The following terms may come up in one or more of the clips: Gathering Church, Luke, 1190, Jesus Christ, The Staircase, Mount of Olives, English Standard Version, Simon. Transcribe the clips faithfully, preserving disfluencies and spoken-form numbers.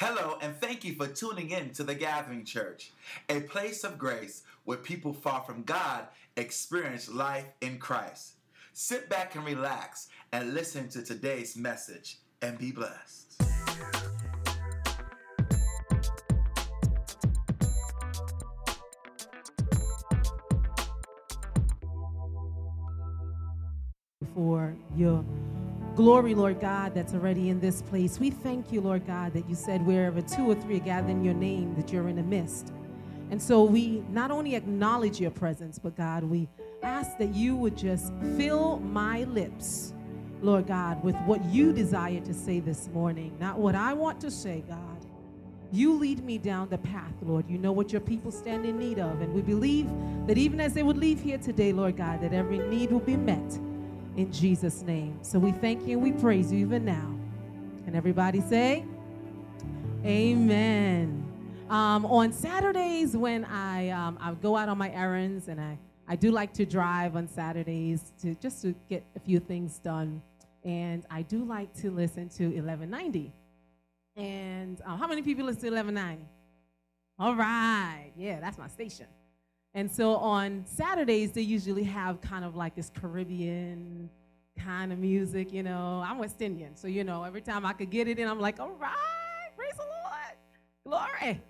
Hello, and thank you for tuning in to the Gathering Church, a place of grace where people far from God experience life in Christ. Sit back and relax and listen to today's message and be blessed. For your glory, Lord God, that's already in this place. We thank you, Lord God, that you said wherever two or three are gathered in your name, that you're in the midst. And so we not only acknowledge your presence, but God, we ask that you would just fill my lips, Lord God, with what you desire to say this morning, not what I want to say, God. You lead me down the path, Lord. You know what your people stand in need of. And we believe that even as they would leave here today, Lord God, that every need will be met. In Jesus' name. So we thank you and we praise you even now. And everybody say, amen. Um, on Saturdays when I um, I go out on my errands, and I, I do like to drive on Saturdays to just to get a few things done. And I do like to listen to eleven ninety. And um, how many people listen to eleven ninety? All right. Yeah, that's my station. And so on Saturdays, they usually have kind of like this Caribbean kind of music, you know. I'm West Indian, so, you know, every time I could get it in, I'm like, all right, praise the Lord, glory.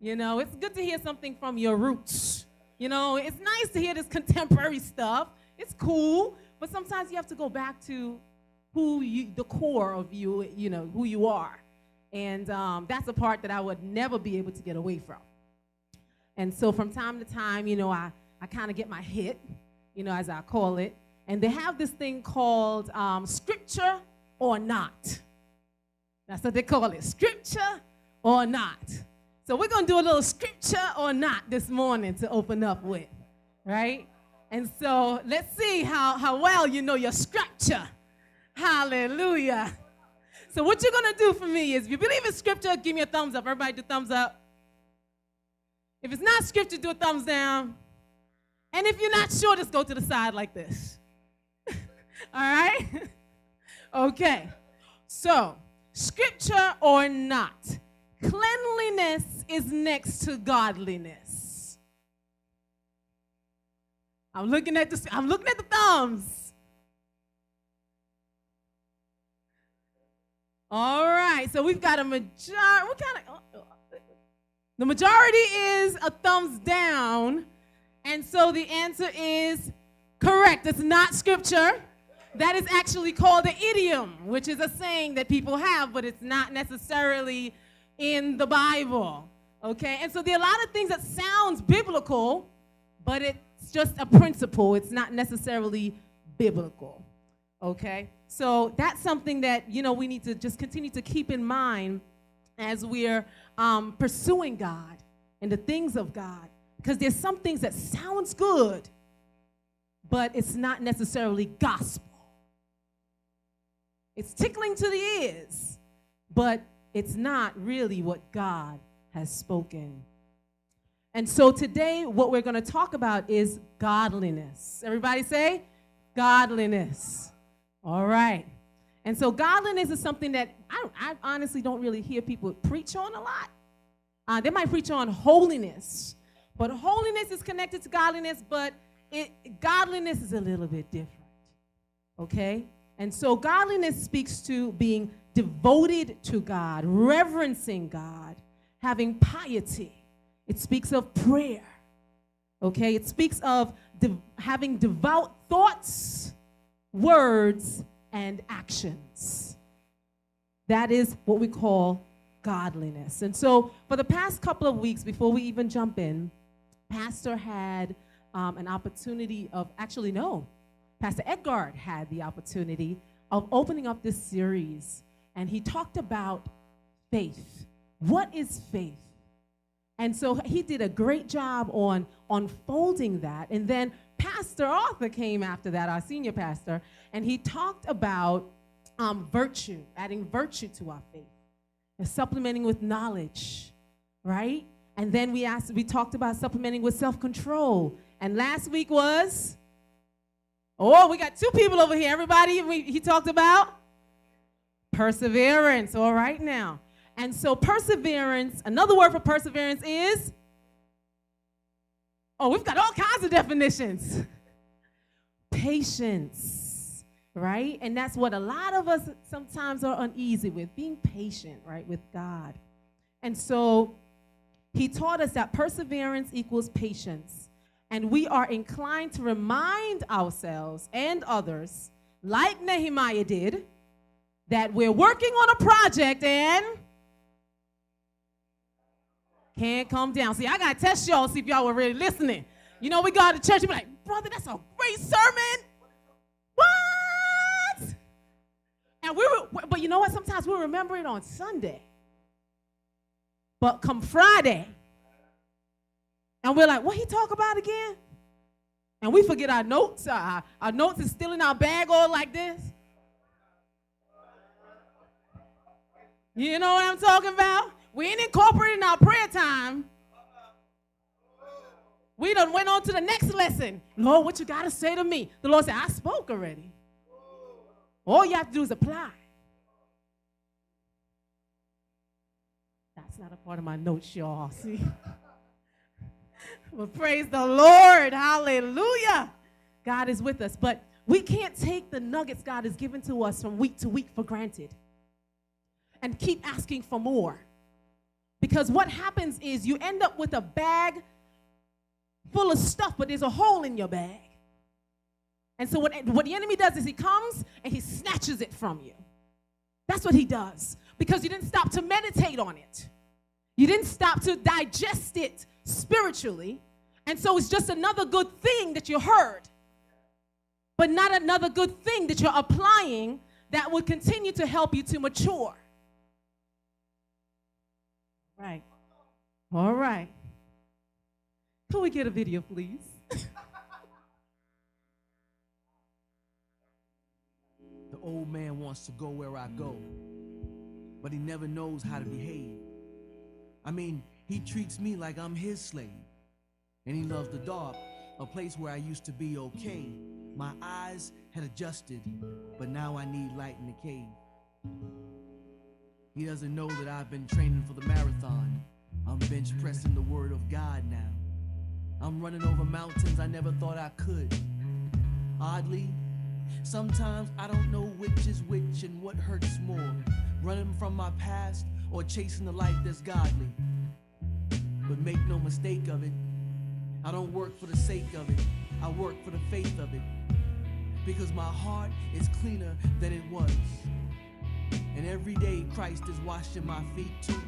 You know, it's good to hear something from your roots. You know, it's nice to hear this contemporary stuff. It's cool, but sometimes you have to go back to who you, the core of you, you know, who you are. And um, that's a part that I would never be able to get away from. And so from time to time, you know, I, I kind of get my hit, you know, as I call it. And they have this thing called um, Scripture or Not. That's what they call it, Scripture or Not. So we're going to do a little Scripture or Not this morning to open up with, right? And so let's see how, how well you know your Scripture. Hallelujah. So what you're going to do for me is, if you believe in Scripture, give me a thumbs up. Everybody do thumbs up. If it's not Scripture, do a thumbs down. And if you're not sure, just go to the side like this. All right? Okay. So, Scripture or Not, cleanliness is next to godliness. I'm looking at the, I'm looking at the thumbs. All right. So, we've got a majority. What kind of... Oh, the majority is a thumbs down, and so the answer is correct. It's not Scripture. That is actually called an idiom, which is a saying that people have, but it's not necessarily in the Bible, okay? And so there are a lot of things that sounds biblical, but it's just a principle. It's not necessarily biblical, okay? So that's something that, you know, we need to just continue to keep in mind as we're um, pursuing God and the things of God, because there's some things that sounds good, but it's not necessarily gospel. It's tickling to the ears, but it's not really what God has spoken. And so today, what we're going to talk about is godliness. Everybody say, godliness. All right. And so godliness is something that I, I honestly don't really hear people preach on a lot. Uh, they might preach on holiness, but holiness is connected to godliness, but it, godliness is a little bit different, okay? And so godliness speaks to being devoted to God, reverencing God, having piety. It speaks of prayer, okay? It speaks of de- having devout thoughts, words, and actions. That is what we call godliness. And so for the past couple of weeks, before we even jump in, Pastor had um, an opportunity of, actually no, Pastor Edgard had the opportunity of opening up this series, and he talked about faith. What is faith? And so he did a great job on unfolding that, and then Pastor Arthur came after that, our senior pastor, and he talked about um, virtue, adding virtue to our faith, and supplementing with knowledge, right? And then we asked, we talked about supplementing with self-control. And last week was, oh, we got two people over here. Everybody, we, he talked about perseverance. All right now. And so perseverance, another word for perseverance is, oh, we've got all kinds of definitions. Patience, right? And that's what a lot of us sometimes are uneasy with, being patient, right, with God. And so he taught us that perseverance equals patience. And we are inclined to remind ourselves and others, like Nehemiah did, that we're working on a project and can't come down. See, I got to test y'all, see if y'all were really listening. You know, we go to church and be like, brother, that's a great sermon. What? And we were, but you know what? Sometimes we remember it on Sunday. But come Friday, and we're like, what he talk about again? And we forget our notes. Our, our notes is still in our bag all like this. You know what I'm talking about? We ain't incorporating our prayer time. We done went on to the next lesson. Lord, what you got to say to me? The Lord said, I spoke already. All you have to do is apply. That's not a part of my notes, y'all. See? Well, praise the Lord. Hallelujah. God is with us. But we can't take the nuggets God has given to us from week to week for granted and keep asking for more. Because what happens is you end up with a bag full of stuff, but there's a hole in your bag. And so what, what the enemy does is he comes and he snatches it from you. That's what he does. Because you didn't stop to meditate on it. You didn't stop to digest it spiritually, and so it's just another good thing that you heard, but not another good thing that you're applying that will continue to help you to mature. Right. All right. Can we get a video, please? The old man wants to go where I go, but he never knows how to behave. I mean, he treats me like I'm his slave. And he loves the dark, a place where I used to be okay. My eyes had adjusted, but now I need light in the cave. He doesn't know that I've been training for the marathon. I'm bench pressing the word of God now. I'm running over mountains I never thought I could. Oddly, sometimes I don't know which is which and what hurts more, running from my past or chasing the life that's godly. But make no mistake of it, I don't work for the sake of it, I work for the faith of it, because my heart is cleaner than it was. And every day Christ is washing my feet too,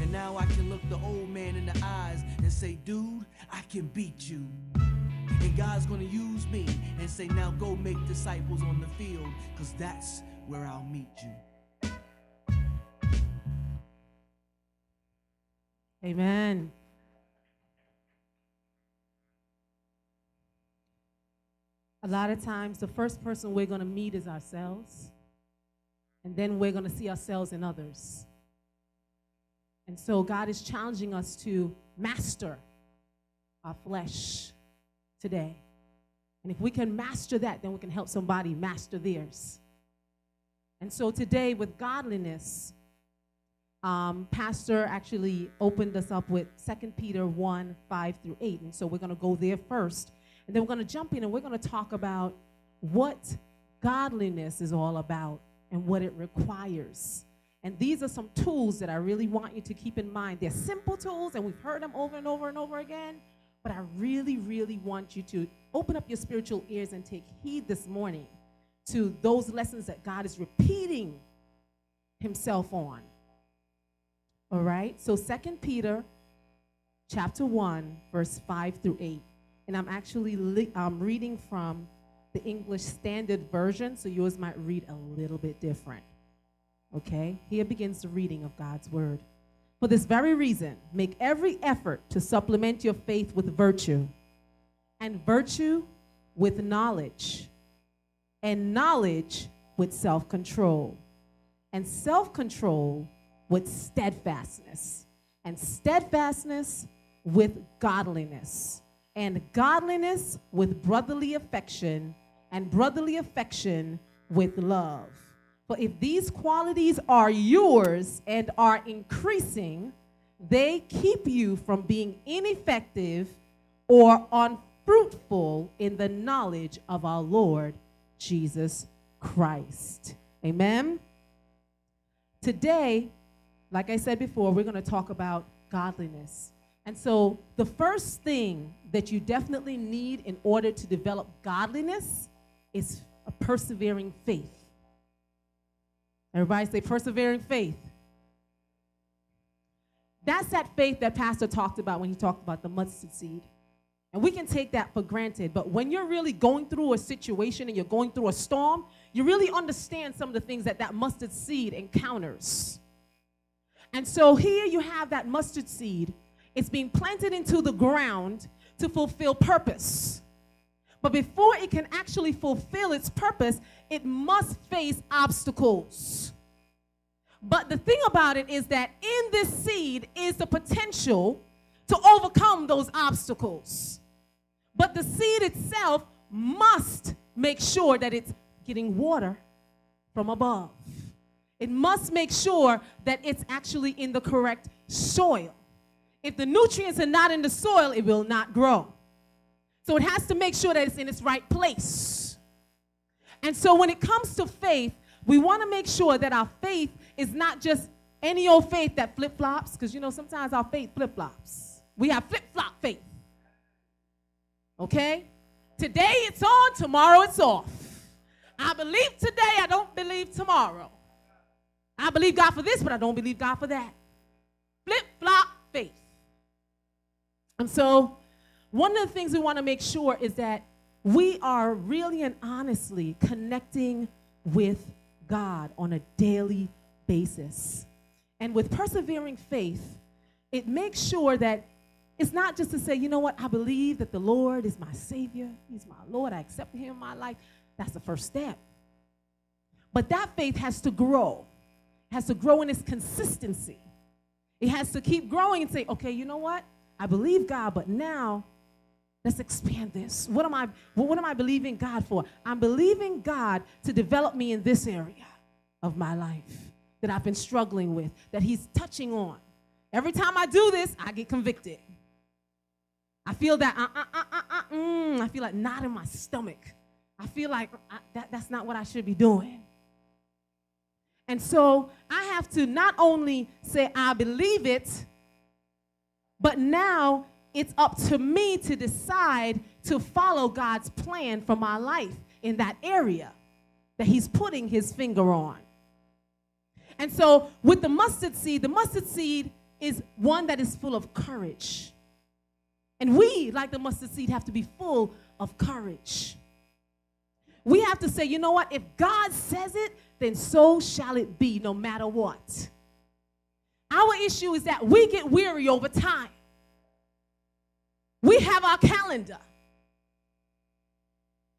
and now I can look the old man in the eyes and say, dude, I can beat you. And God's gonna use me and say, now go make disciples on the field, because that's where I'll meet you. Amen. A lot of times, the first person we're going to meet is ourselves, and then we're going to see ourselves in others. And so God is challenging us to master our flesh today. And if we can master that, then we can help somebody master theirs. And so today, with godliness, Um, Pastor actually opened us up with Second Peter one, five through eight. And so we're going to go there first. And then we're going to jump in and we're going to talk about what godliness is all about and what it requires. And these are some tools that I really want you to keep in mind. They're simple tools, and we've heard them over and over and over again. But I really, really want you to open up your spiritual ears and take heed this morning to those lessons that God is repeating himself on. All right, so Second Peter chapter one, verse five through eight. And I'm actually li- I'm reading from the English Standard Version, so yours might read a little bit different. Okay, here begins the reading of God's word. For this very reason, make every effort to supplement your faith with virtue, and virtue with knowledge, and knowledge with self-control, and self-control with steadfastness, and steadfastness with godliness, and godliness with brotherly affection, and brotherly affection with love. But if these qualities are yours and are increasing, they keep you from being ineffective or unfruitful in the knowledge of our Lord Jesus Christ. Amen. Today, like I said before, we're going to talk about godliness. And so the first thing that you definitely need in order to develop godliness is a persevering faith. Everybody say persevering faith. That's that faith that Pastor talked about when he talked about the mustard seed. And we can take that for granted. But when you're really going through a situation and you're going through a storm, you really understand some of the things that that mustard seed encounters. And so here you have that mustard seed. It's being planted into the ground to fulfill purpose. But before it can actually fulfill its purpose, it must face obstacles. But the thing about it is that in this seed is the potential to overcome those obstacles. But the seed itself must make sure that it's getting water from above. It must make sure that it's actually in the correct soil. If the nutrients are not in the soil, it will not grow. So it has to make sure that it's in its right place. And so when it comes to faith, we want to make sure that our faith is not just any old faith that flip-flops, because, you know, sometimes our faith flip-flops. We have flip-flop faith. Okay? Today it's on, tomorrow it's off. I believe today, I don't believe tomorrow. I believe God for this, but I don't believe God for that. Flip-flop faith. And so one of the things we want to make sure is that we are really and honestly connecting with God on a daily basis. And with persevering faith, it makes sure that it's not just to say, you know what, I believe that the Lord is my Savior. He's my Lord. I accept Him in my life. That's the first step. But that faith has to grow. It has to grow in its consistency. It has to keep growing and say, okay, you know what? I believe God, but now let's expand this. What am I, what am I believing God for? I'm believing God to develop me in this area of my life that I've been struggling with, that He's touching on. Every time I do this, I get convicted. I feel that, uh, uh, uh, uh, mm, I feel like knot in my stomach. I feel like I, that, that's not what I should be doing. And so I have to not only say I believe it, but now it's up to me to decide to follow God's plan for my life in that area that He's putting His finger on. And so with the mustard seed, the mustard seed is one that is full of courage. And we, like the mustard seed, have to be full of courage. We have to say, you know what? If God says it, then so shall it be, no matter what. Our issue is that we get weary over time. We have our calendar,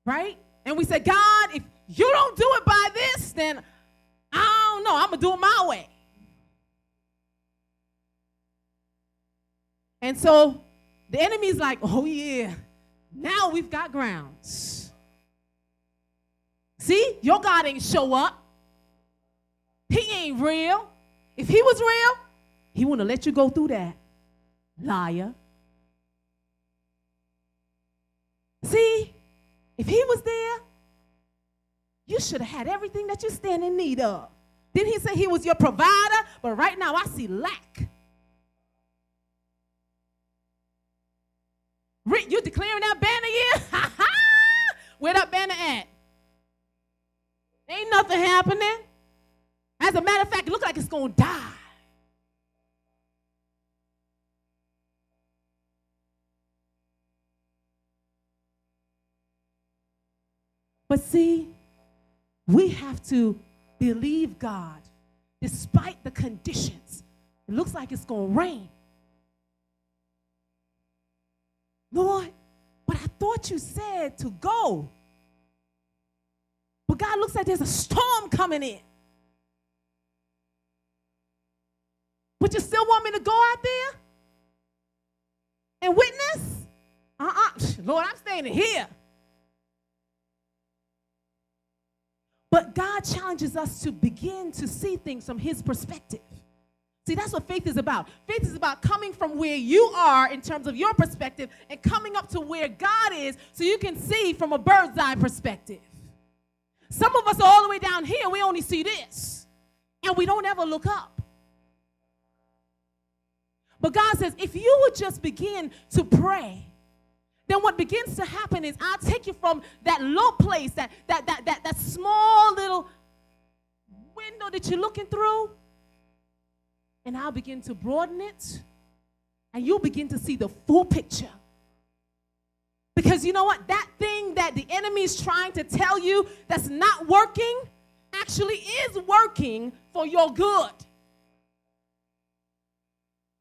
right? And we say, God, if you don't do it by this, then I don't know. I'm going to do it my way. And so the enemy's like, oh, yeah, now we've got grounds. See, your God ain't show up. He ain't real. If He was real, He wouldn't let you go through that. Liar. See, if He was there, you should have had everything that you stand in need of. Didn't He say He was your provider? But right now I see lack. Rick, you declaring that banner here? Ha ha! Where that banner at? Ain't nothing happening. As a matter of fact, it looks like it's going to die. But see, we have to believe God despite the conditions. It looks like it's going to rain. Lord, but I thought You said to go. But God, looks like there's a storm coming in. But you still want me to go out there and witness? Uh-uh. Lord, I'm staying here. But God challenges us to begin to see things from his perspective. See, that's what faith is about. Faith is about coming from where you are in terms of your perspective and coming up to where God is so you can see from a bird's eye perspective. Some of us are all the way down here. We only see this, and we don't ever look up. But God says, if you would just begin to pray, then what begins to happen is I'll take you from that low place, that, that, that, that, that small little window that you're looking through, and I'll begin to broaden it, and you'll begin to see the full picture. Because you know what? That thing that the enemy is trying to tell you that's not working actually is working for your good.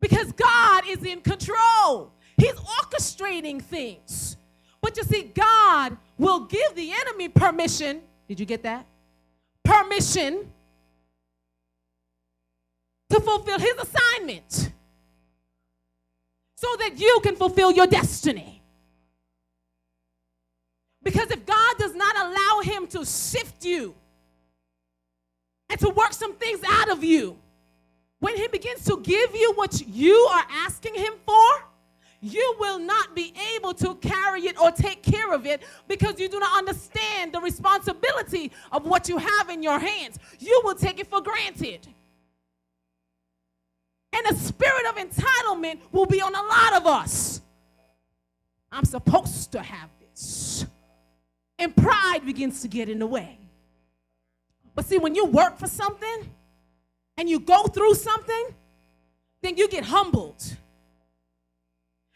Because God is in control. He's orchestrating things. But you see, God will give the enemy permission. Did you get that? Permission to fulfill his assignment so that you can fulfill your destiny. Because if God does not allow him to sift you and to work some things out of you, when he begins to give you what you are asking him for, you will not be able to carry it or take care of it because you do not understand the responsibility of what you have in your hands. You will take it for granted. And the spirit of entitlement will be on a lot of us. I'm supposed to have this. And pride begins to get in the way. But see, when you work for something and you go through something, then you get humbled.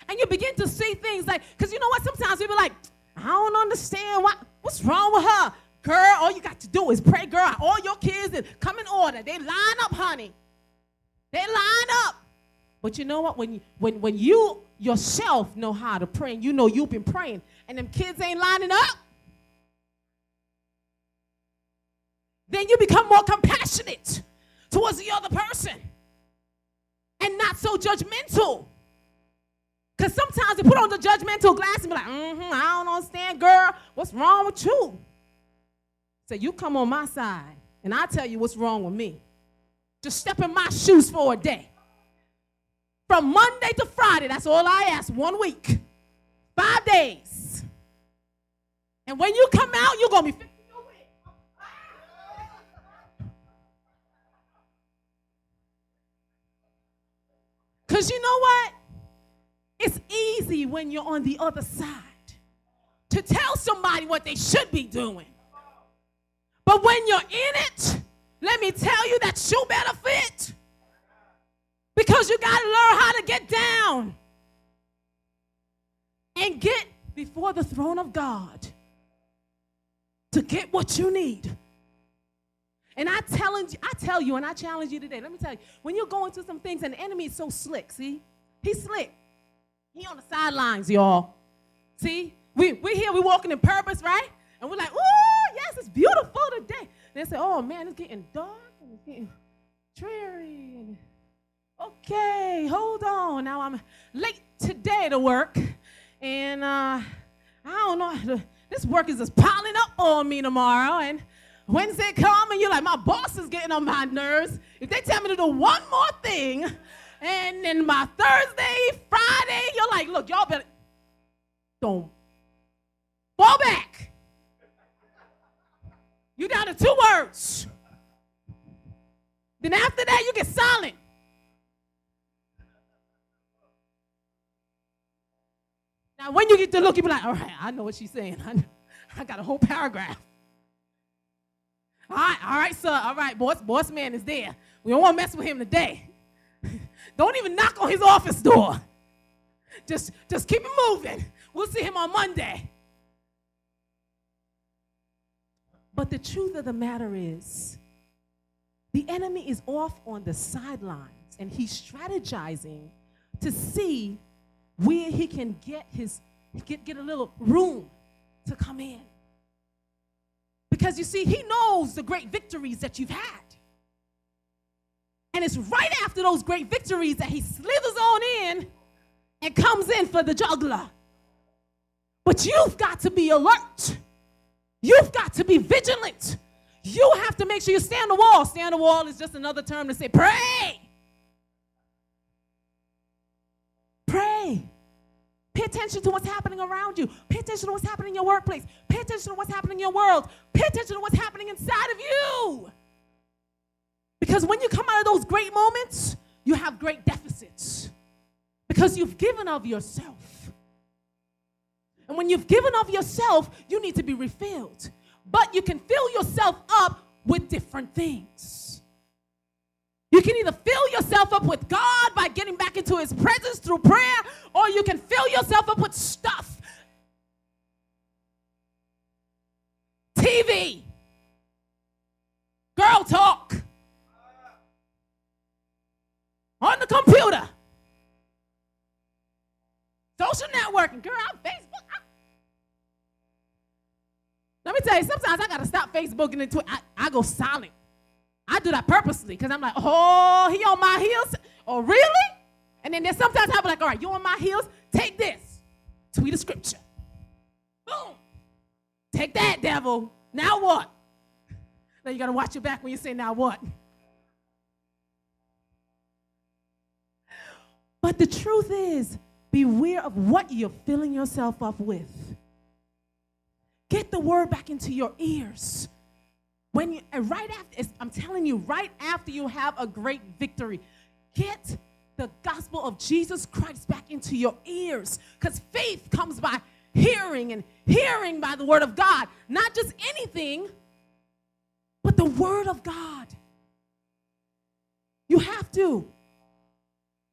And you begin to see things like, because you know what? Sometimes we be like, I don't understand why, what's wrong with her. Girl, all you got to do is pray, girl. All your kids come in order. They line up, honey. They line up. But you know what? When, when, when you yourself know how to pray, and you know you've been praying, and them kids ain't lining up, then you become more compassionate towards the other person and not so judgmental. Because sometimes you put on the judgmental glass and be like, mm-hmm, I don't understand, girl. What's wrong with you? So you come on my side, and I'll tell you what's wrong with me. Just step in my shoes for a day. From Monday to Friday, that's all I ask, one week, five days. And when you come out, you're going to be fixing your wig. Because you know what? It's easy when you're on the other side to tell somebody what they should be doing. But when you're in it, let me tell you that shoe better fit, because you got to learn how to get down and get before the throne of God to get what you need. And I challenge, I tell you and I challenge you today, let me tell you, when you're going through some things, and the enemy is so slick, see? He's slick. He on the sidelines, y'all. See? We, we're here, we're walking in purpose, right? And we're like, ooh, yes, it's beautiful today. They say, oh, man, it's getting dark and it's getting dreary. And okay, hold on. Now I'm late today to work, and uh, I don't know. This work is just piling up on me tomorrow. And Wednesday comes, and you're like, my boss is getting on my nerves. If they tell me to do one more thing, and then my Thursday, Friday, you're like, look, y'all better don't fall back. You down to two words. Then after that, you get silent. Now, when you get to look, you be like, all right, I know what she's saying. I, know, I got a whole paragraph. All right, all right, sir. All right, boss, boss man is there. We don't want to mess with him today. Don't even knock on his office door. Just, just keep it moving. We'll see him on Monday. But the truth of the matter is, the enemy is off on the sidelines, and he's strategizing to see where he can get his get, get a little room to come in. Because you see, he knows the great victories that you've had. And it's right after those great victories that he slithers on in and comes in for the juggler. But you've got to be alert. You've got to be vigilant. You have to make sure you stay on the wall. Stay on the wall is just another term to say pray. Pray. Pay attention to what's happening around you. Pay attention to what's happening in your workplace. Pay attention to what's happening in your world. Pay attention to what's happening inside of you. Because when you come out of those great moments, you have great deficits. Because you've given of yourself. And when you've given of yourself, you need to be refilled. But you can fill yourself up with different things. You can either fill yourself up with God by getting back into his presence through prayer, or you can fill yourself up with stuff. T V. Girl talk. On the computer. Social networking. Girl, I'm Facebook. I'm Let me tell you, sometimes I got to stop Facebooking and Twitter. I, I go silent. I do that purposely because I'm like, oh, he on my heels? Oh, really? And then there's sometimes I'll be like, all right, you on my heels? Take this. Tweet a scripture. Boom. Take that, devil. Now what? Now you got to watch your back when you say now what. But the truth is, beware of what you're filling yourself up with. Get the word back into your ears. When you, and right after, I'm telling you, right after you have a great victory, get the gospel of Jesus Christ back into your ears. Because faith comes by hearing, and hearing by the word of God. Not just anything, but the word of God. You have to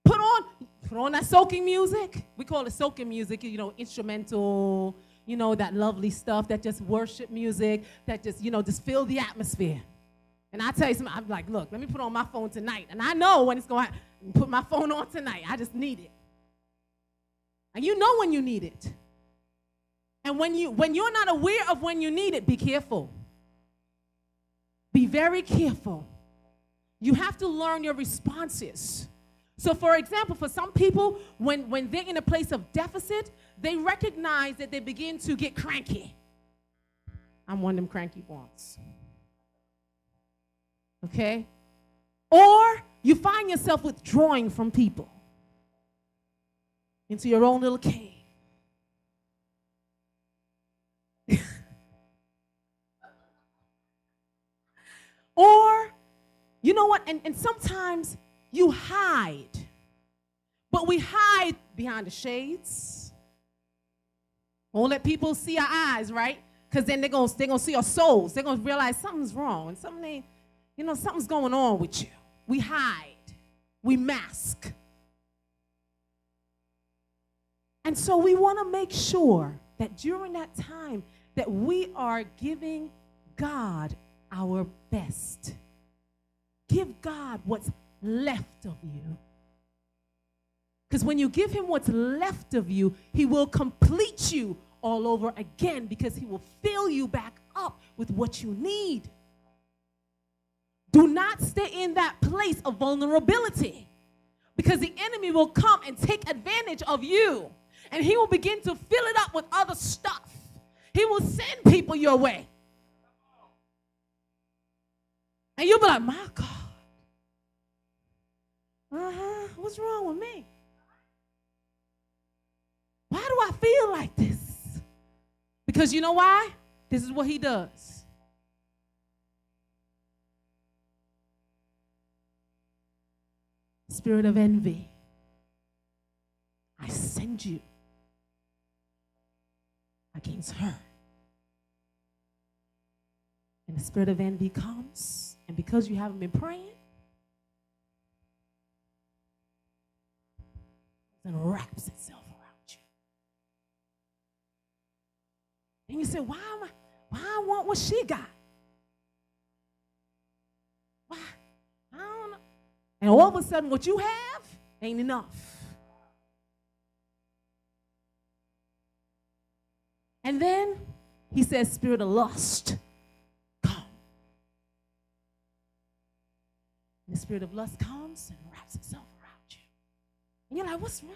put on, put on that soaking music. We call it soaking music, you know, instrumental. You know, that lovely stuff, that just worship music, that just, you know, just fill the atmosphere. And I tell you something, I'm like, look, let me put on my phone tonight. And I know when it's going to put my phone on tonight. I just need it. And you know when you need it. And when, you, when you're not aware of when you need it, be careful. Be very careful. You have to learn your responses. So, for example, for some people, when, when they're in a place of deficit, they recognize that they begin to get cranky. I'm one of them cranky ones. Okay? Or you find yourself withdrawing from people into your own little cave. Or, you know what? And, and sometimes you hide. But we hide behind the shades. Won't let people see our eyes, right? Because then they're going to they're gonna see our souls. They're going to realize something's wrong. And something, you know, something's going on with you. We hide. We mask. And so we want to make sure that during that time that we are giving God our best. Give God what's left of you. Because when you give him what's left of you, he will complete you all over again because he will fill you back up with what you need. Do not stay in that place of vulnerability because the enemy will come and take advantage of you, and he will begin to fill it up with other stuff. He will send people your way. And you'll be like, my God, uh-huh, what's wrong with me? Why do I feel like this? Because you know why? This is what he does. Spirit of envy. I send you against her. And the spirit of envy comes, and because you haven't been praying, it wraps itself. And you say, why am I, why I want what she got? Why? I don't know. And all of a sudden, what you have ain't enough. And then he says, spirit of lust, come. And the spirit of lust comes and wraps itself around you. And you're like, what's wrong?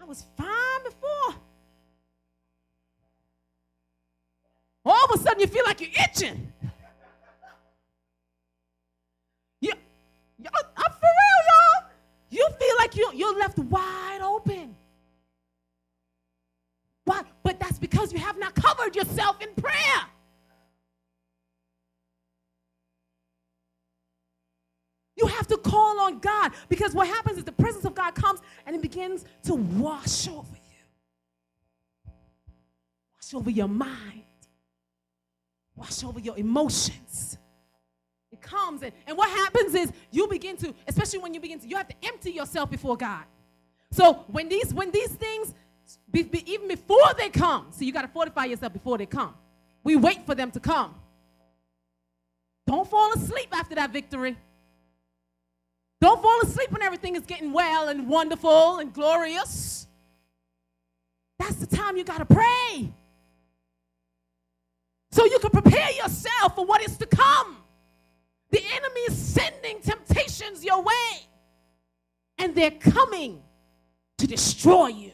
I was fine before. All of a sudden, you feel like you're itching. you, you're left wide open. Why? But that's because you have not covered yourself in prayer. You have to call on God, because what happens is the presence of God comes and it begins to wash over you. Wash over your mind. Wash over your emotions. It comes, and, and what happens is you begin to, especially when you begin to, you have to empty yourself before God. So when these when these things, be, be, even before they come, so you got to fortify yourself before they come. We wait for them to come. Don't fall asleep after that victory. Don't fall asleep when everything is getting well and wonderful and glorious. That's the time you got to pray, so you can prepare yourself for what is to come. The enemy is sending temptations your way, and they're coming to destroy you.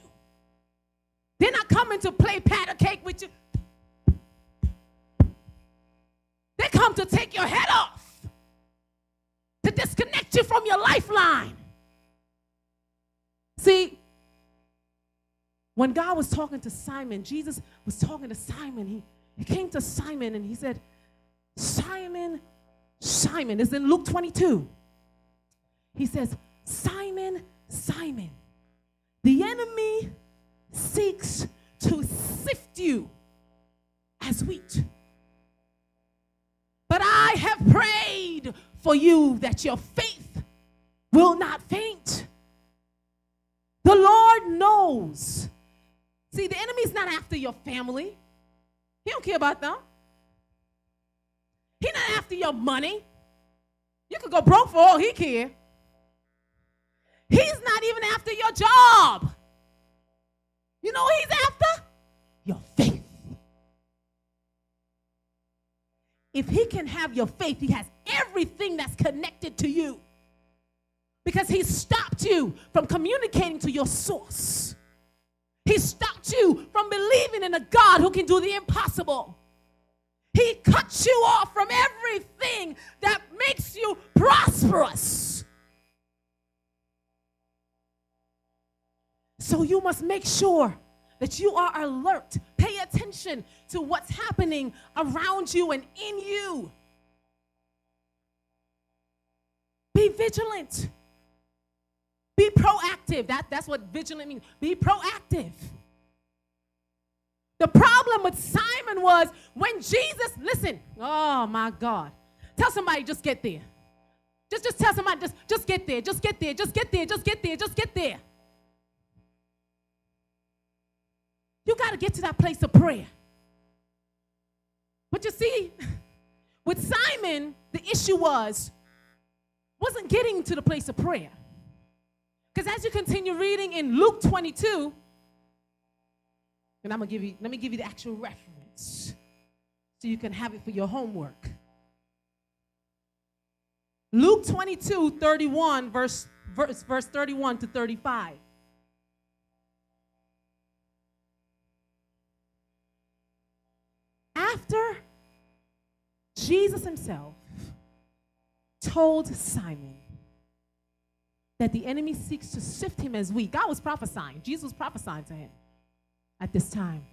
They're not coming to play pat a cake with you. They come to take your head off, to disconnect you from your lifeline. See, when God was talking to Simon, Jesus was talking to Simon. He He came to Simon and he said, Simon, Simon. It's in Luke twenty-two. He says, Simon, Simon, the enemy seeks to sift you as wheat. But I have prayed for you that your faith will not faint. The Lord knows. See, the enemy's not after your family. He don't care about them. He's not after your money. You could go broke for all he care. He's not even after your job. You know what he's after? Your faith. If he can have your faith, he has everything that's connected to you. Because he stopped you from communicating to your source. He stopped you from believing in a God who can do the impossible. He cuts you off from everything that makes you prosperous. So you must make sure that you are alert. Pay attention to what's happening around you and in you. Be vigilant. Be proactive. That, that's what vigilant means. Be proactive. The problem with Simon was when Jesus, listen, oh my God. Tell somebody, just get there. Just, just tell somebody, just, just get there, just get there, just get there, just get there, just get there. You got to get to that place of prayer. But you see, with Simon, the issue was, wasn't getting to the place of prayer. Because as you continue reading in Luke twenty-two, and I'm gonna give you, let me give you the actual reference so you can have it for your homework. Luke twenty-two, thirty-one, verse, verse, verse thirty-one to thirty-five. After Jesus himself told Simon that the enemy seeks to sift him as wheat. God was prophesying. Jesus was prophesying to him at this time.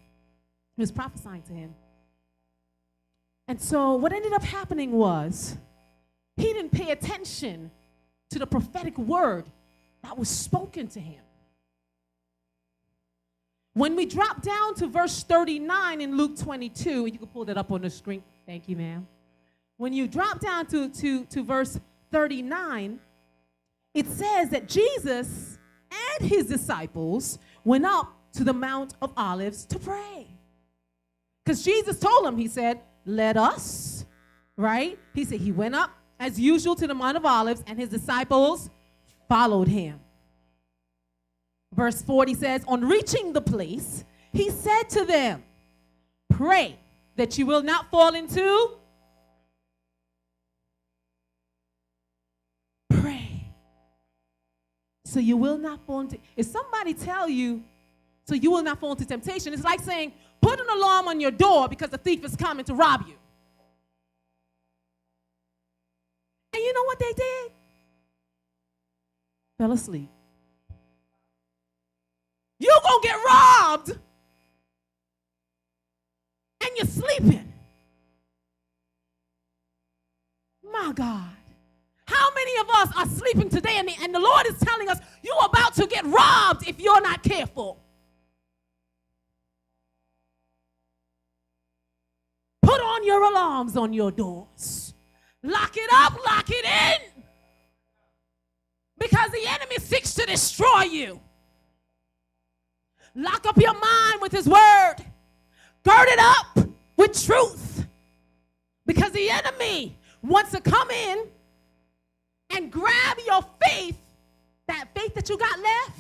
He was prophesying to him. And so what ended up happening was he didn't pay attention to the prophetic word that was spoken to him. When we drop down to verse thirty-nine in Luke twenty-two, and you can pull that up on the screen. Thank you, ma'am. When you drop down to, to, to verse thirty-nine, it says that Jesus and his disciples went up to the Mount of Olives to pray. Because Jesus told them, he said, let us, right? He said he went up as usual to the Mount of Olives, and his disciples followed him. Verse forty says, on reaching the place, he said to them, pray that you will not fall into So you will not fall into, if somebody tell you, so you will not fall into temptation, it's like saying, put an alarm on your door because the thief is coming to rob you. And you know what they did? Fell asleep. don't get robbed and you're sleeping. My God. How many of us are sleeping today and the, and the Lord is telling us you're about to get robbed if you're not careful. Put on your alarms on your doors. Lock it up, lock it in. Because the enemy seeks to destroy you. Lock up your mind with his word. Gird it up with truth. Because the enemy wants to come in and grab your faith, that faith that you got left,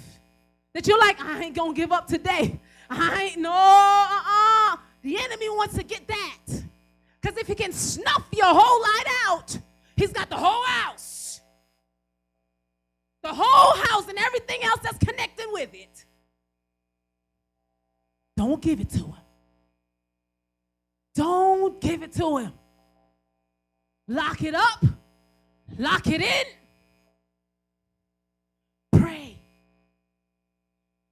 that you're like, I ain't going to give up today. I ain't, no, uh-uh. The enemy wants to get that. Because if he can snuff your whole light out, he's got the whole house. The whole house and everything else that's connected with it. Don't give it to him. Don't give it to him. Lock it up. Lock it in. Pray.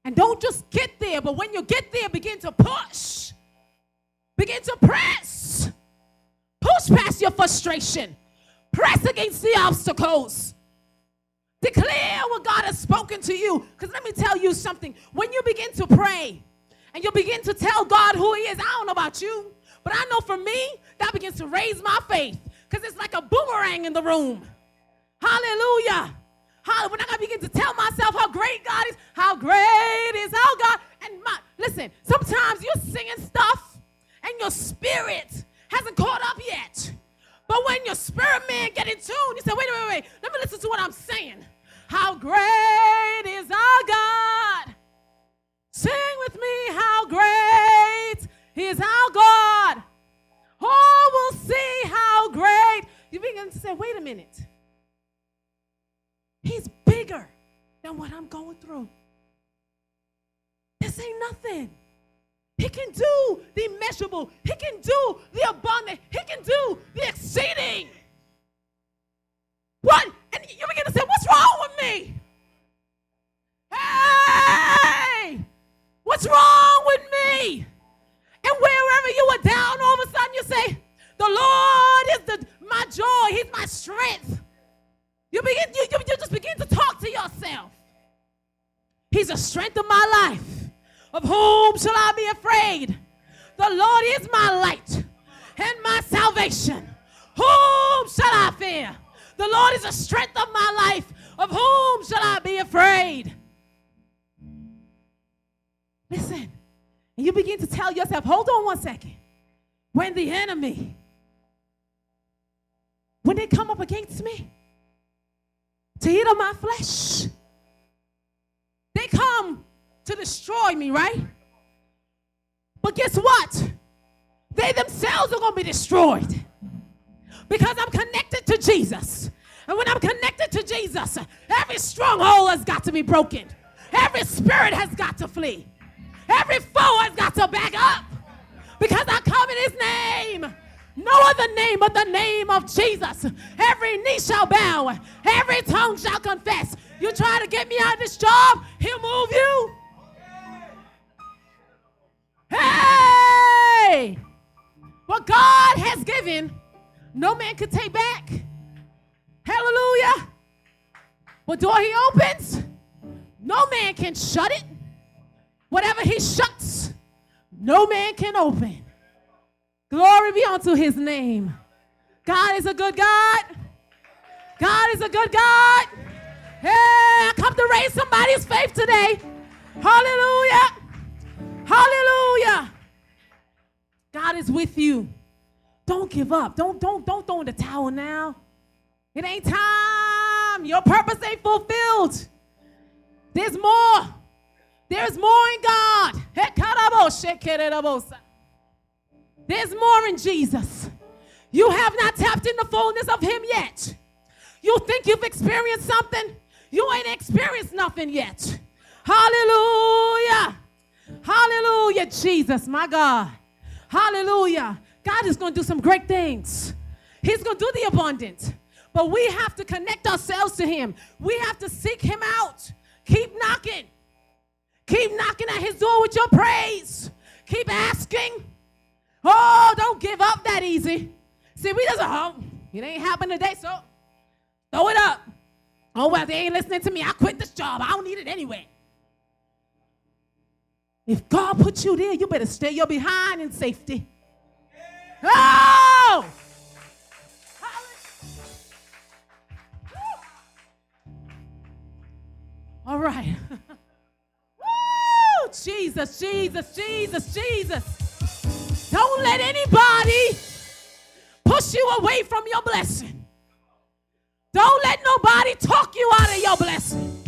And don't just get there, but when you get there, begin to push. Begin to press. Push past your frustration. Press against the obstacles. Declare what God has spoken to you. Because let me tell you something. When you begin to pray and you begin to tell God who he is, I don't know about you, but I know for me, that begins to raise my faith. Because it's like a boomerang in the room. Hallelujah. Hallelujah. When I gotta begin to tell myself how great God is, how great is our God. And my, listen, sometimes you're singing stuff and your spirit hasn't caught up yet. But when your spirit man get in tune, you say, wait, wait, wait, let me listen to what I'm saying. How great is our God. Sing with me, how great is our God. Oh, we'll see how great. You begin to say, wait a minute. He's bigger than what I'm going through. This ain't nothing. He can do the immeasurable. He can do the abundant. He can do the exceeding. What? And you begin to say, what's wrong with me? Hey! What's wrong with me? And wherever you were down, all of a sudden you say, the Lord is the, my joy. He's my strength. You, begin, you, you, you just begin to talk to yourself. He's the strength of my life. Of whom shall I be afraid? The Lord is my light and my salvation. Whom shall I fear? The Lord is the strength of my life. Of whom shall I be afraid? Listen. And you begin to tell yourself, hold on one second. When the enemy, when they come up against me to eat on my flesh, they come to destroy me, right? But guess what? They themselves are going to be destroyed because I'm connected to Jesus. And when I'm connected to Jesus, every stronghold has got to be broken. Every spirit has got to flee. Every foe has got to back up because I come in his name. No other name but the name of Jesus. Every knee shall bow. Every tongue shall confess. You try to get me out of this job, he'll move you. Hey! What God has given, no man can take back. Hallelujah. What door he opens, no man can shut it. Whatever he shuts, no man can open. Glory be unto his name. God is a good God. God is a good God. Hey, I come to raise somebody's faith today. Hallelujah. Hallelujah. God is with you. Don't give up. Don't, don't, don't throw in the towel now. It ain't time. Your purpose ain't fulfilled. There's more. There's more in God. There's more in Jesus. You have not tapped in the fullness of him yet. You think you've experienced something? You ain't experienced nothing yet. Hallelujah. Hallelujah, Jesus, my God. Hallelujah. God is going to do some great things. He's going to do the abundant. But we have to connect ourselves to him. We have to seek him out. Keep knocking. Keep knocking at his door with your praise. Keep asking. Oh, don't give up that easy. See, we just, oh, it ain't happened today, so throw it up. Oh, well, they ain't listening to me. I quit this job. I don't need it anyway. If God put you there, you better stay your behind in safety. Oh! All right. Woo! Jesus, Jesus, Jesus, Jesus. Don't let anybody push you away from your blessing. Don't let nobody talk you out of your blessing.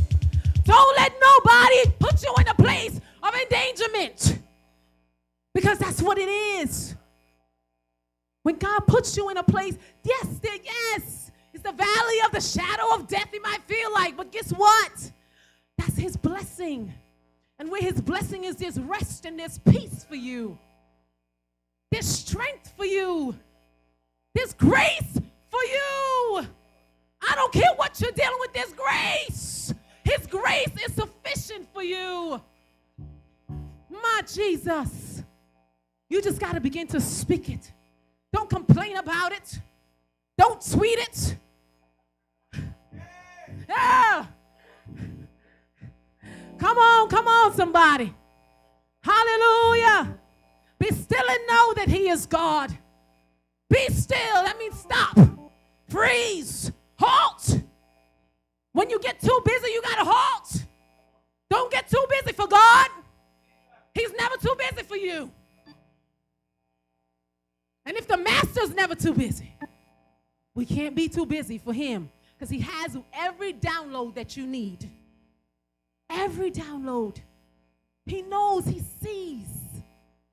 Don't let nobody put you in a place of endangerment, because that's what it is. When God puts you in a place, yes, there, yes, it's the valley of the shadow of death, it might feel like, but guess what? That's his blessing. And where his blessing is, there's rest and there's peace for you. There's strength for you. There's grace for you. I don't care what you're dealing with, there's grace. His grace is sufficient for you. My Jesus, you just got to begin to speak it. Don't complain about it. Don't tweet it. Yeah. Come on, come on, somebody. Hallelujah. Be still and know that he is God. Be still. That means stop. Freeze. Halt. When you get too busy, you got to halt. Don't get too busy for God. He's never too busy for you. And if the master's never too busy, we can't be too busy for him, because he has every download that you need. Every download. He knows, he sees.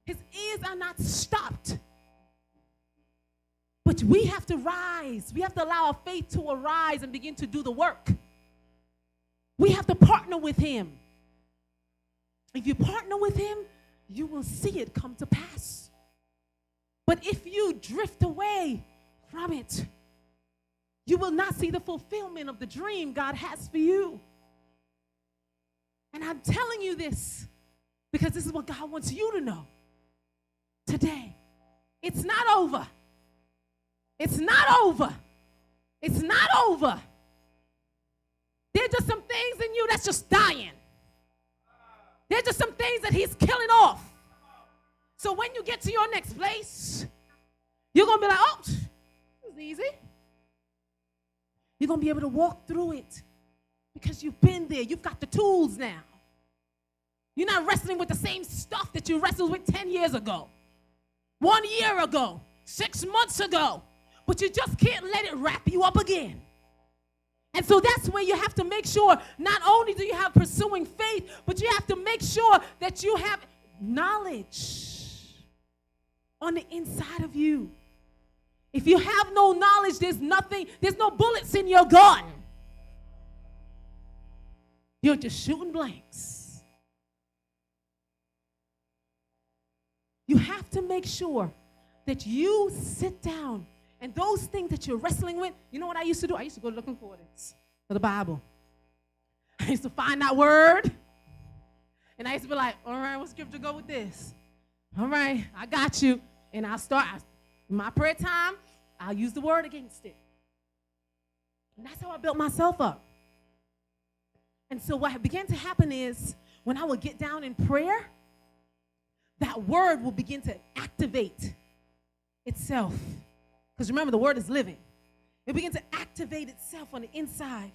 His ears are not stopped. But we have to rise. We have to allow our faith to arise and begin to do the work. We have to partner with him. If you partner with him, you will see it come to pass. But if you drift away from it, you will not see the fulfillment of the dream God has for you. And I'm telling you this because this is what God wants you to know today. It's not over. It's not over. It's not over. There's just some things in you that's just dying. There's just some things that he's killing off. So when you get to your next place, you're going to be like, oh, this is easy. You're going to be able to walk through it because you've been there. You've got the tools now. You're not wrestling with the same stuff that you wrestled with ten years ago, one year ago, six months ago, but you just can't let it wrap you up again. And so that's where you have to make sure not only do you have pursuing faith, but you have to make sure that you have knowledge on the inside of you. If you have no knowledge, there's nothing, there's no bullets in your gun. You're just shooting blanks. You have to make sure that you sit down. And those things that you're wrestling with, you know what I used to do? I used to go looking for it, for the Bible. I used to find that word, and I used to be like, all right, what scripture go with this? All right, I got you. And I'll start, I, my prayer time, I'll use the word against it. And that's how I built myself up. And so what began to happen is, when I would get down in prayer, that word will begin to activate itself. Because remember, the word is living. It begins to activate itself on the inside.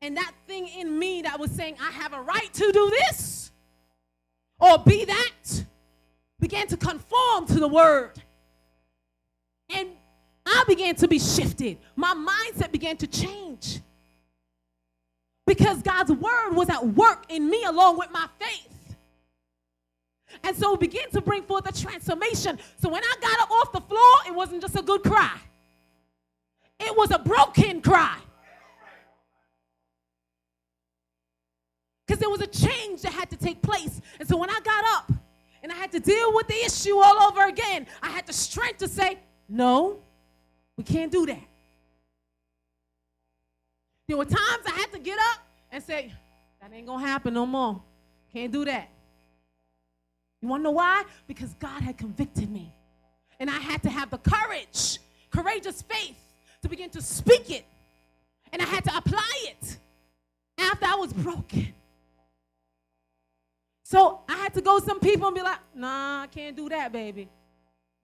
And that thing in me that was saying, I have a right to do this or be that, began to conform to the word. And I began to be shifted. My mindset began to change. Because God's word was at work in me along with my faith. And so begin to bring forth a transformation. So when I got up off the floor, it wasn't just a good cry. It was a broken cry. Because there was a change that had to take place. And so when I got up and I had to deal with the issue all over again, I had the strength to say, no, we can't do that. There were times I had to get up and say, that ain't going to happen no more. Can't do that. You want to know why? Because God had convicted me. And I had to have the courage, courageous faith to begin to speak it. And I had to apply it after I was broken. So I had to go to some people and be like, nah, I can't do that, baby.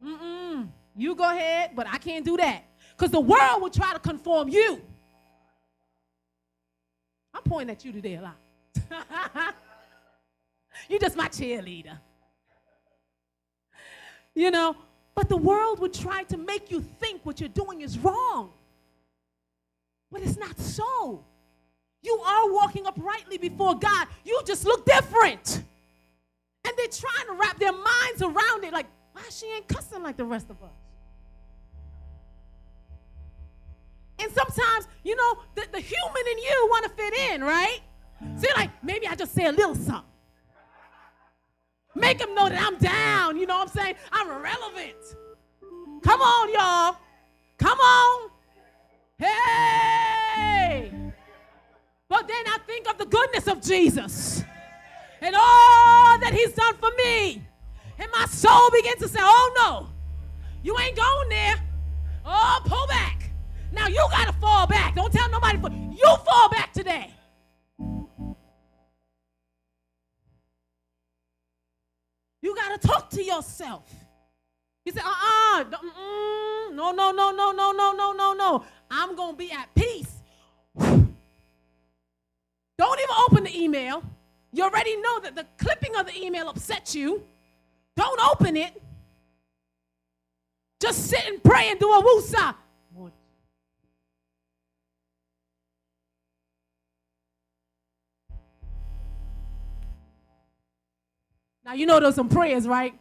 Mm-mm. You go ahead, but I can't do that. Because the world will try to conform you. I'm pointing at you today a lot. You're just my cheerleader. You know, but the world would try to make you think what you're doing is wrong. But it's not so. You are walking uprightly before God. You just look different. And they're trying to wrap their minds around it like, why she ain't cussing like the rest of us? And sometimes, you know, the, the human in you want to fit in, right? So you're like, maybe I just say a little something. Make them know that I'm down, you know what I'm saying? I'm relevant. Come on, y'all. Come on. Hey. But then I think of the goodness of Jesus and all that he's done for me. And my soul begins to say, oh, no, you ain't going there. Oh, pull back. Now you got to fall back. Don't tell nobody. You fall back today. You got to talk to yourself. You say, uh-uh, no, no, no, no, no, no, no, no, no. I'm going to be at peace. Don't even open the email. You already know that the clipping of the email upsets you. Don't open it. Just sit and pray and do a woosah. Now, you know those some prayers, right?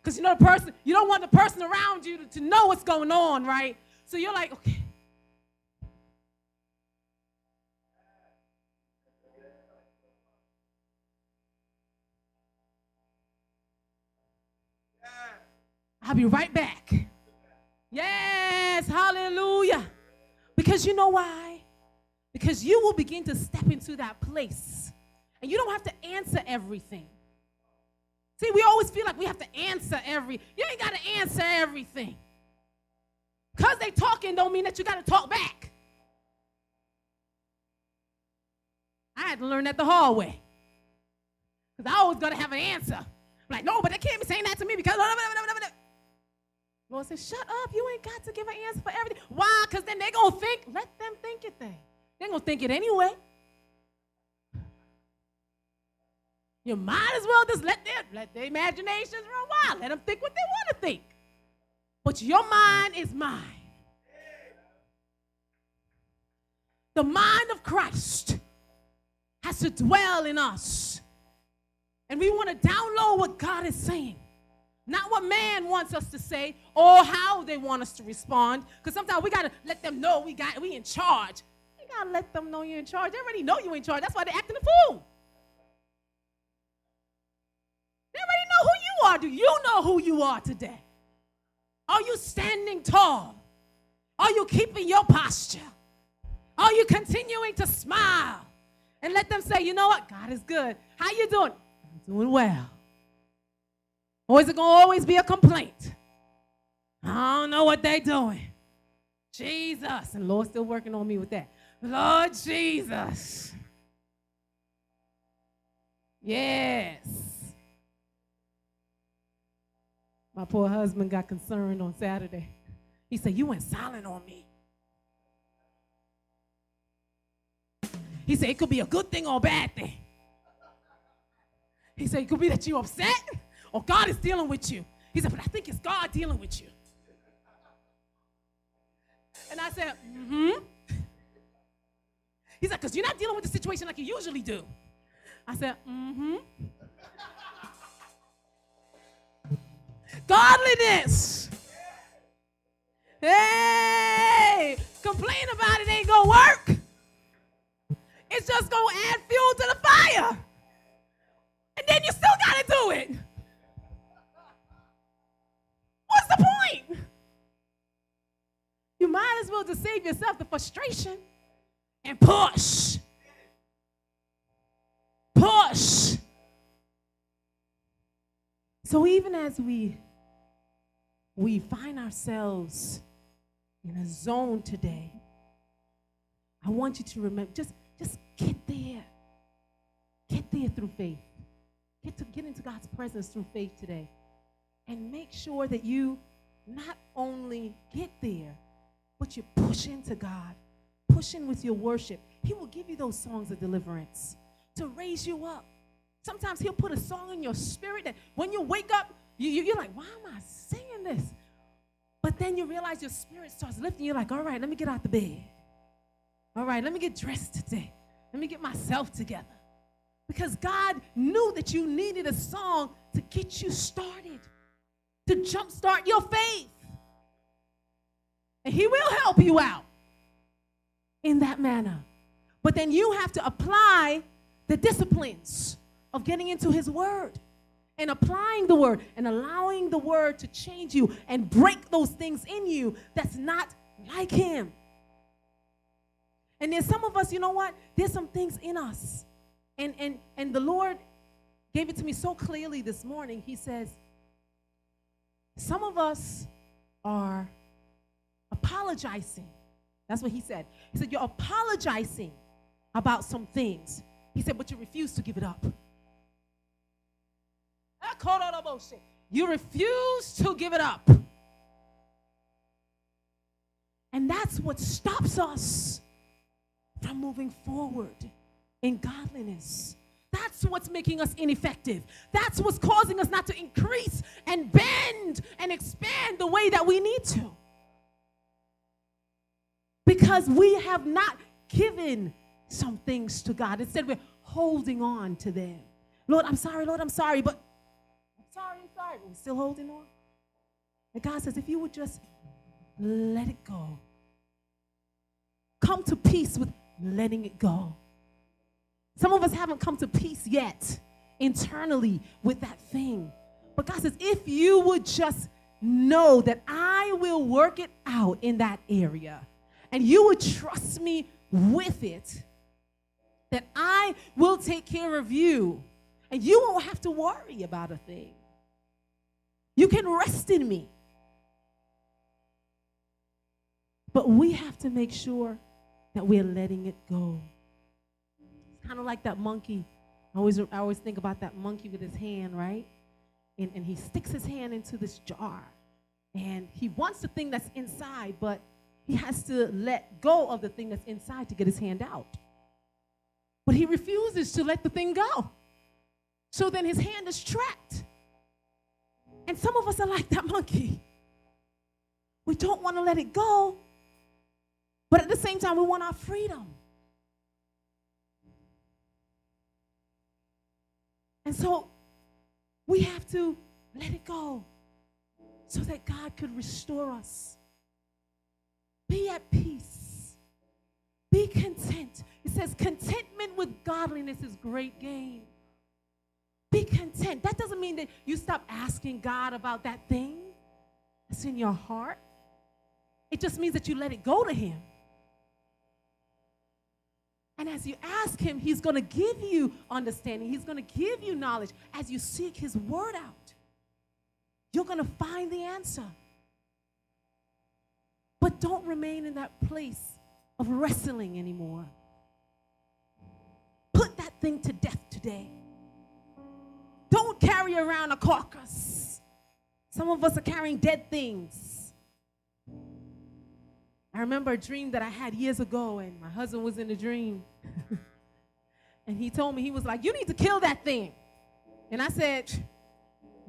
Because you know the person, you don't want the person around you to, to know what's going on, right? So you're like, okay. I'll be right back. Yes, hallelujah. Because you know why? Because you will begin to step into that place. And you don't have to answer everything. See, we always feel like we have to answer every. You ain't got to answer everything. Because they talking don't mean that you got to talk back. I had to learn that the hard way. Because I always got to have an answer. I'm like, no, but they can't be saying that to me because. Lord says, shut up. You ain't got to give an answer for everything. Why? Because then they're going to think. Let them think it then. They're going to think it anyway. You might as well just let their, let their imaginations run wild. Let them think what they want to think. But your mind is mine. The mind of Christ has to dwell in us. And we want to download what God is saying. Not what man wants us to say or how they want us to respond. Because sometimes we got to let them know we got we in charge. You got to let them know you're in charge. They already know you're in charge. That's why they're acting a fool. They already know who you are. Do you know who you are today? Are you standing tall? Are you keeping your posture? Are you continuing to smile? And let them say, you know what? God is good. How you doing? I'm doing well. Or is it going to always be a complaint? I don't know what they're doing. Jesus. And Lord's still working on me with that. Lord Jesus. Yes. My poor husband got concerned on Saturday. He said, you went silent on me. He said, it could be a good thing or a bad thing. He said, it could be that you're upset or God is dealing with you. He said, but I think it's God dealing with you. And I said, mm-hmm. He said, because you're not dealing with the situation like you usually do. I said, mm-hmm. Godliness. Hey, complain about it ain't gonna work. It's just gonna add fuel to the fire. And then you still gotta do it. What's the point? You might as well just save yourself the frustration and push. Push. So even as we we find ourselves in a zone today, I want you to remember, just just get there. Get there through faith. Get to get into God's presence through faith today. And make sure that you not only get there, but you push into God. Push in with your worship. He will give you those songs of deliverance to raise you up. Sometimes he'll put a song in your spirit that when you wake up, you, you, you're like, why am I singing this? But then you realize your spirit starts lifting. You're like, all right, let me get out the bed. All right, let me get dressed today. Let me get myself together. Because God knew that you needed a song to get you started, to jumpstart your faith. And he will help you out in that manner. But then you have to apply the disciplines of getting into his word and applying the word and allowing the word to change you and break those things in you that's not like him. And there's some of us, you know what? There's some things in us. And and and the Lord gave it to me so clearly this morning. He says, some of us are apologizing. That's what he said. He said, you're apologizing about some things. He said, but you refuse to give it up. I called all that bullshit. You refuse to give it up. And that's what stops us from moving forward in godliness. That's what's making us ineffective. That's what's causing us not to increase and bend and expand the way that we need to. Because we have not given some things to God. Instead, we're holding on to them. Lord, I'm sorry, Lord, I'm sorry, but I'm sorry, I'm sorry, but we're still holding on. And God says, if you would just let it go, come to peace with letting it go. Some of us haven't come to peace yet internally with that thing. But God says, if you would just know that I will work it out in that area, and you would trust me with it, that I will take care of you, and you won't have to worry about a thing. You can rest in me. But we have to make sure that we're letting it go. It's kind of like that monkey. I always, I always think about that monkey with his hand, right? And, and he sticks his hand into this jar, and he wants the thing that's inside, but he has to let go of the thing that's inside to get his hand out. But he refuses to let the thing go. So then his hand is trapped. And some of us are like that monkey. We don't want to let it go, but at the same time, we want our freedom. And so we have to let it go so that God could restore us. Be at peace. Be content. It says contentment with godliness is great gain. Be content. That doesn't mean that you stop asking God about that thing that's in your heart. It just means that you let it go to him. And as you ask him, he's going to give you understanding. He's going to give you knowledge. As you seek his word out, you're going to find the answer. But don't remain in that place of wrestling anymore. Put that thing to death today. Don't carry around a carcass. Some of us are carrying dead things. I remember a dream that I had years ago, and my husband was in the dream. And he told me, he was like, you need to kill that thing. And I said,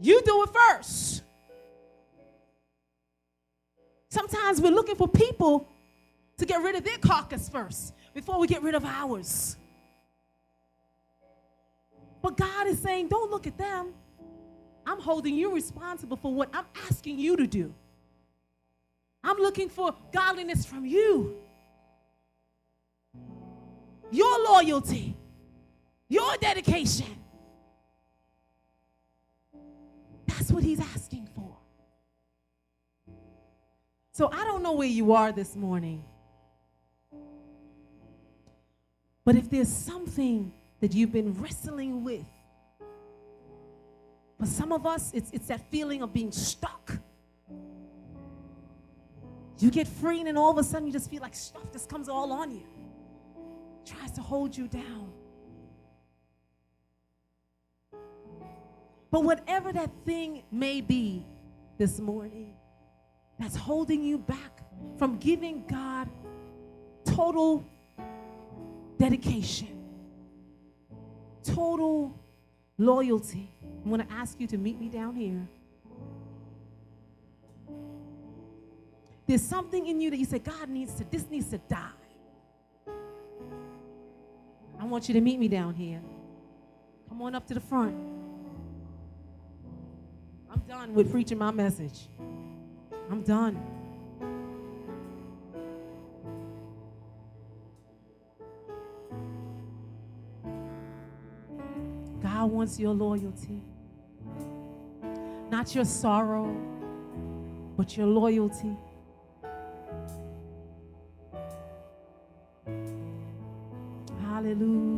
you do it first. Sometimes we're looking for people to get rid of their carcass first before we get rid of ours. But God is saying, don't look at them. I'm holding you responsible for what I'm asking you to do. I'm looking for godliness from you. Your loyalty. Your dedication. That's what he's asking for. So I don't know where you are this morning, but if there's something that you've been wrestling with But some of us, it's, it's that feeling of being stuck. You get free and then all of a sudden you just feel like stuff just comes all on you. It tries to hold you down. But whatever that thing may be this morning that's holding you back from giving God total dedication, total loyalty, I'm going to ask you to meet me down here. There's something in you that you say, God needs to, this needs to die. I want you to meet me down here. Come on up to the front. I'm done with preaching my message. I'm done. God wants your loyalty. Not your sorrow, but your loyalty. Hallelujah.